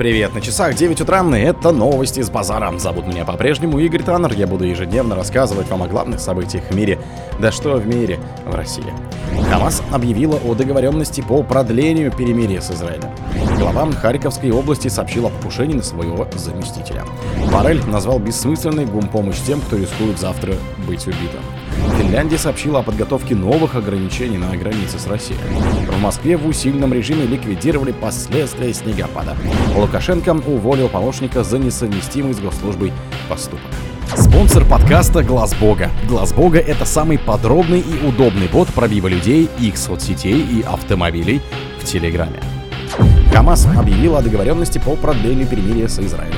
привет! На часах 9 утра, и это новости с базара. Зовут меня по-прежнему Игорь Таннер. Я буду ежедневно рассказывать вам о главных событиях в мире. Да что в мире, в России. ХАМАС объявила о договоренности по продлению перемирия с Израилем. Глава Харьковской области сообщил о покушении на своего заместителя. Боррель назвал бессмысленной гумпомощь тем, кто рискует завтра быть убитым. Финляндия сообщила о подготовке новых ограничений на границе с Россией. В Москве в усиленном режиме ликвидировали последствия снегопада. Лукашенко уволил помощника за несовместимый с госслужбой поступок. Спонсор подкаста — Глаз Бога. Глаз Бога — это самый подробный и удобный бот пробива людей, их соцсетей и автомобилей в Телеграме. ХАМАС объявила о договоренности по продлению перемирия с Израилем.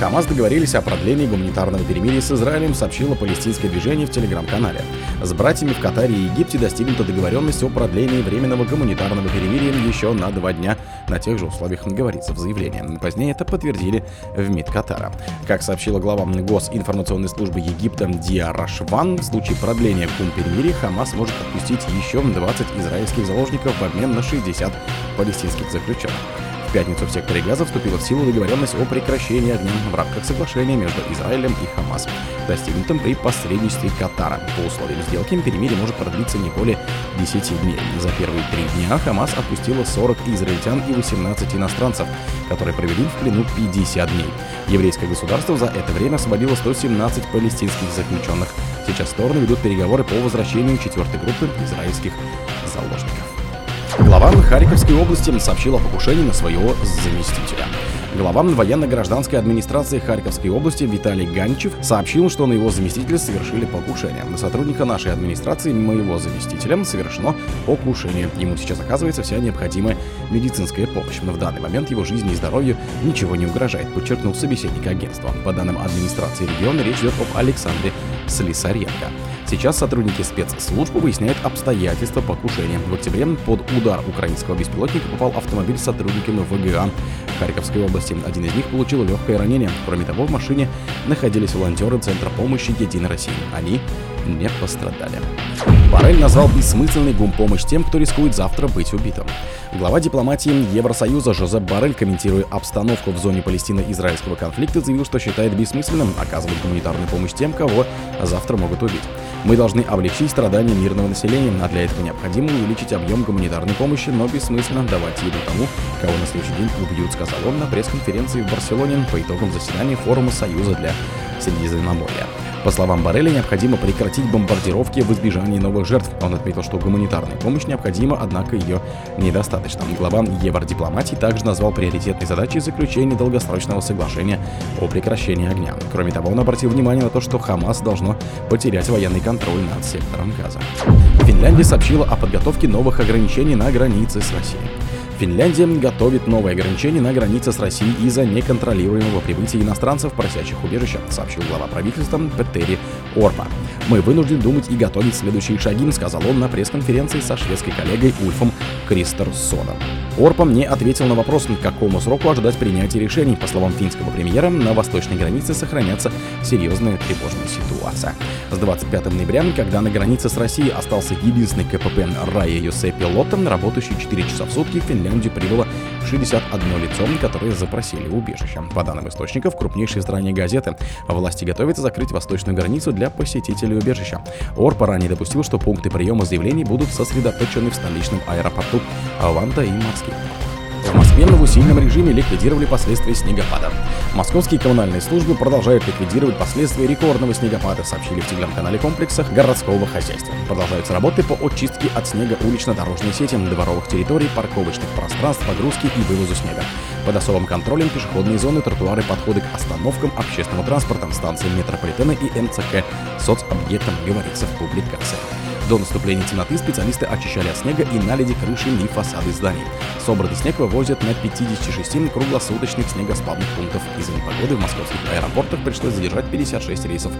ХАМАС договорились о продлении гуманитарного перемирия с Израилем, сообщило палестинское движение в Телеграм-канале. С братьями в Катаре и Египте достигнута договоренность о продлении временного гуманитарного перемирия еще на 2 дня. На тех же условиях говорится в заявлении. Позднее это подтвердили в МИД Катара. Как сообщила глава Госинформационной службы Египта Диарашван, в случае продления гумперемирия ХАМАС может отпустить еще 20 израильских заложников в обмен на 60 палестинских заключенных. В пятницу в секторе Газа вступила в силу договоренность о прекращении огня в рамках соглашения между Израилем и ХАМАС, достигнутым при посредничестве Катара. По условиям сделки перемирие может продлиться не более 10 дней. За первые 3 дня ХАМАС отпустила 40 израильтян и 18 иностранцев, которые провели в плену 50 дней. Еврейское государство за это время освободило 117 палестинских заключенных. Сейчас стороны ведут переговоры по возвращению 4-й группы израильских заложников. Глава Харьковской области сообщил о покушении на своего заместителя. Глава военно-гражданской администрации Харьковской области Виталий Ганчев сообщил, что на его заместителя совершили покушение. На сотрудника нашей администрации, моего заместителя, совершено покушение. Ему сейчас оказывается вся необходимая медицинская помощь. Но в данный момент его жизни и здоровью ничего не угрожает, подчеркнул собеседник агентства. По данным администрации региона, речь идет об Александре Слесаренко. Сейчас сотрудники спецслужб выясняют обстоятельства покушения. В октябре под удар украинского беспилотника попал автомобиль с сотрудниками ВГА Харьковской области. Один из них получил легкое ранение. Кроме того, в машине находились волонтеры Центра помощи «Единой России». Они не пострадали. Боррель назвал бессмысленной гумпомощь тем, кто рискует завтра быть убитым. Глава дипломатии Евросоюза Жозеп Боррель, комментируя обстановку в зоне палестино-израильского конфликта, заявил, что считает бессмысленным оказывать гуманитарную помощь тем, кого завтра могут убить. Мы должны облегчить страдания мирного населения, а для этого необходимо увеличить объем гуманитарной помощи, но бессмысленно давать еду тому, кого на следующий день убьют, сказал он на пресс-конференции в Барселоне по итогам заседания форума Союза для Средиземноморья. По словам Борреля, необходимо прекратить бомбардировки в избежании новых жертв. Он отметил, что гуманитарная помощь необходима, однако ее недостаточно. Глава евродипломатии также назвал приоритетной задачей заключение долгосрочного соглашения о прекращении огня. Кроме того, он обратил внимание на то, что ХАМАС должно потерять военный контроль над сектором Газа. Финляндия сообщила о подготовке новых ограничений на границе с Россией. Финляндия готовит новые ограничения на границе с Россией из-за неконтролируемого прибытия иностранцев, просящих убежища, сообщил глава правительства Петтери Орпо. «Мы вынуждены думать и готовить следующие шаги», — сказал он на пресс-конференции со шведской коллегой Ульфом Кристерссоном. Орпо не ответил на вопрос, к какому сроку ожидать принятия решений. По словам финского премьера, на восточной границе сохранятся серьезная тревожная ситуация. С 25 ноября, когда на границе с Россией остался единственный КПП Рая Юсе-пилотом, работающий 4 часа в сутки, Финляндию прибыло 61 лицо, которые запросили убежище. По данным источников крупнейшей стране газеты, власти готовятся закрыть восточную границу для посетителей убежища. Орпо ранее допустил, что пункты приема заявлений будут сосредоточены в столичном аэропорту Ванта и Москве. В Москве в усиленном режиме ликвидировали последствия снегопада. Московские коммунальные службы продолжают ликвидировать последствия рекордного снегопада, сообщили в телеграм-канале комплексах городского хозяйства. Продолжаются работы по очистке от снега улично-дорожной сети, дворовых территорий, парковочных пространств, погрузки и вывозу снега. Под особым контролем пешеходные зоны, тротуары, подходы к остановкам, общественного транспорта, станции метрополитена и МЦК соцобъектом, говорится в публикации. До наступления темноты специалисты очищали от снега и наледи крыши и фасады зданий. Собранный снег вывозят на 56 круглосуточных снегоспадных пунктов. Из-за непогоды в московских аэропортах пришлось задержать 56 рейсов.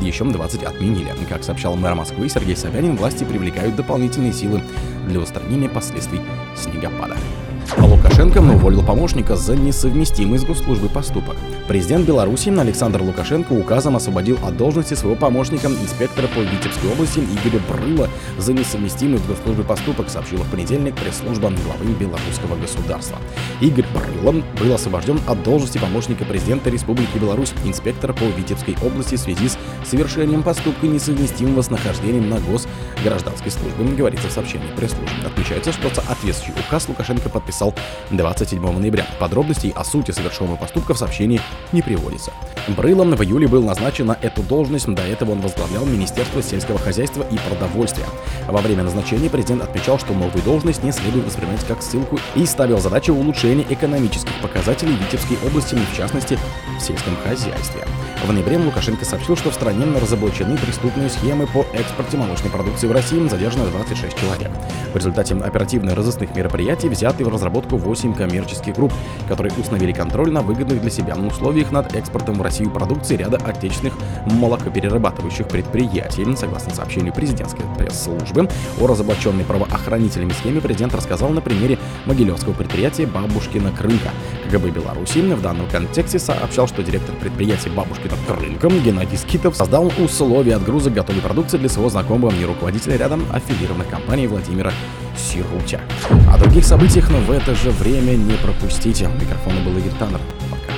Еще 20 отменили. Как сообщал мэр Москвы Сергей Собянин, власти привлекают дополнительные силы для устранения последствий снегопада. Лукашенко уволил помощника за несовместимый с госслужбой поступок. Президент Беларуси Александр Лукашенко указом освободил от должности своего помощника инспектора по Витебской области Игоря Брыла за несовместимый в госслужбе поступок, сообщила в понедельник пресс-служба главы белорусского государства. Игорь Брыла был освобожден от должности помощника президента Республики Беларусь инспектора по Витебской области в связи с совершением поступка, несовместимого с нахождением на госгражданской службе, говорится в сообщении пресс-службы. Отмечается, что соответствующий указ Лукашенко подписал 27 ноября. Подробностей о сути совершенного поступка в сообщении не приводится. Брыла в июле был назначен на эту должность. До этого он возглавлял Министерство сельского хозяйства и продовольствия. Во время назначения президент отмечал, что новую должность не следует воспринимать как ссылку, и ставил задачу улучшения экономических показателей Витебской области, в частности в сельском хозяйстве. В ноябре Лукашенко сообщил, что в стране разоблачены преступные схемы по экспорту молочной продукции в России, задержано 26 человек. В результате оперативно-розыскных мероприятий взяты в разработку 8 коммерческих групп, которые установили контроль на выгодных для себя условиях над экспортом в Россию продукции ряда отечественных молокоперерабатывающих предприятий. Согласно сообщению президентской пресс-службы, о разоблаченной правоохранителями схеме президент рассказал на примере могилевского предприятия «Бабушкина крынка». КГБ Беларуси в данном контексте сообщал, что директор предприятия «Бабушкина крынка» Геннадий Скитов создал условия отгруза готовой продукции для своего знакомого и руководителя рядом аффилированных компаний Владимира Сирутя. О других событиях, но в это же время не пропустите. Микрофон был Игорь Таннер. Пока.